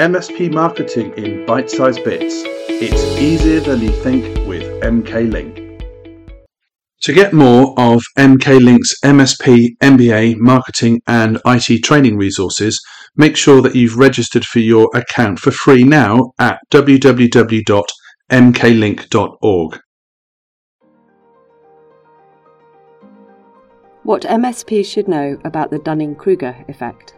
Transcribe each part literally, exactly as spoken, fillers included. M S P marketing in bite-sized bits. It's easier than you think with MKLink. To get more of MKLink's M S P, M B A, marketing and I T training resources, make sure that you've registered for your account for free now at w w w dot m k link dot org. What M S Ps should know about the Dunning-Kruger effect.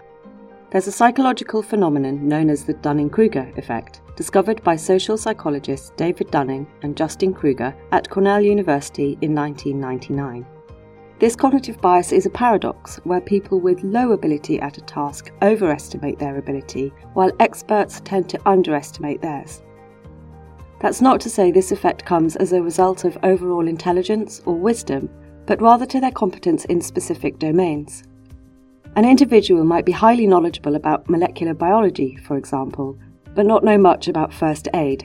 There's a psychological phenomenon known as the Dunning-Kruger effect, discovered by social psychologists David Dunning and Justin Kruger at Cornell University in nineteen ninety-nine. This cognitive bias is a paradox where people with low ability at a task overestimate their ability, while experts tend to underestimate theirs. That's not to say this effect comes as a result of overall intelligence or wisdom, but rather to their competence in specific domains. An individual might be highly knowledgeable about molecular biology, for example, but not know much about first aid.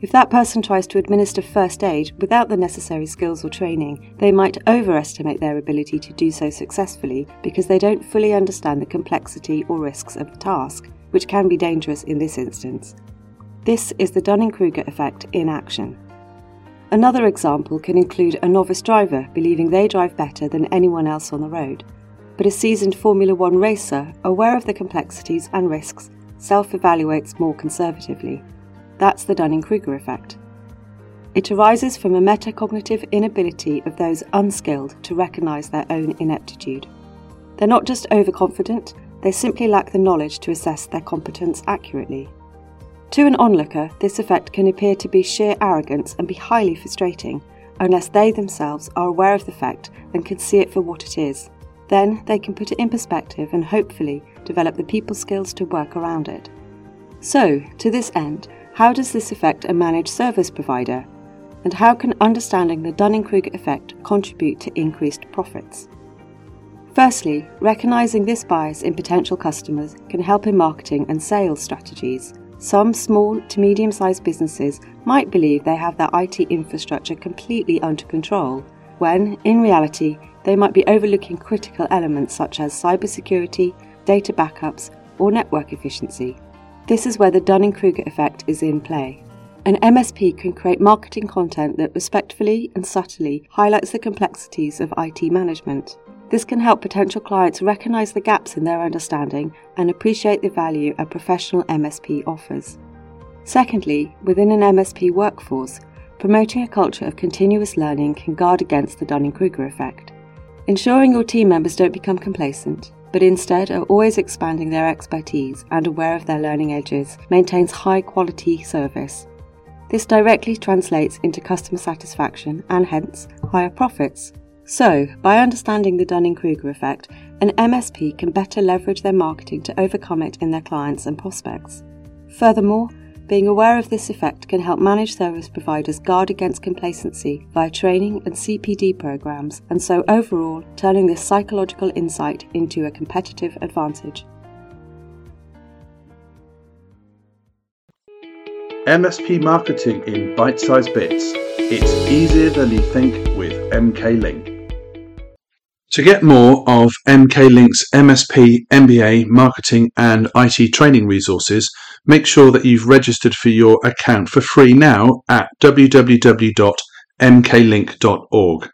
If that person tries to administer first aid without the necessary skills or training, they might overestimate their ability to do so successfully because they don't fully understand the complexity or risks of the task, which can be dangerous in this instance. This is the Dunning-Kruger effect in action. Another example can include a novice driver believing they drive better than anyone else on the road, but a seasoned Formula One racer, aware of the complexities and risks, self-evaluates more conservatively. That's the Dunning-Kruger effect. It arises from a metacognitive inability of those unskilled to recognise their own ineptitude. They're not just overconfident, they simply lack the knowledge to assess their competence accurately. To an onlooker, this effect can appear to be sheer arrogance and be highly frustrating, unless they themselves are aware of the fact and can see it for what it is. Then they can put it in perspective and hopefully develop the people skills to work around it. So, to this end, how does this affect a managed service provider? And how can understanding the Dunning-Kruger effect contribute to increased profits? Firstly, recognising this bias in potential customers can help in marketing and sales strategies. Some small to medium-sized businesses might believe they have their I T infrastructure completely under control, when, in reality, they might be overlooking critical elements such as cybersecurity, data backups, or network efficiency. This is where the Dunning-Kruger effect is in play. An M S P can create marketing content that respectfully and subtly highlights the complexities of I T management. This can help potential clients recognise the gaps in their understanding and appreciate the value a professional M S P offers. Secondly, within an M S P workforce, promoting a culture of continuous learning can guard against the Dunning-Kruger effect. Ensuring your team members don't become complacent, but instead are always expanding their expertise and aware of their learning edges, maintains high-quality service. This directly translates into customer satisfaction and hence higher profits. So, by understanding the Dunning-Kruger effect, an M S P can better leverage their marketing to overcome it in their clients and prospects. Furthermore, being aware of this effect can help managed service providers guard against complacency via training and C P D programs, and so overall turning this psychological insight into a competitive advantage. M S P marketing in bite-sized bits. It's easier than you think with MKLink. To get more of MKLink's M S P, M B A, marketing and I T training resources, make sure that you've registered for your account for free now at w w w dot m k link dot org.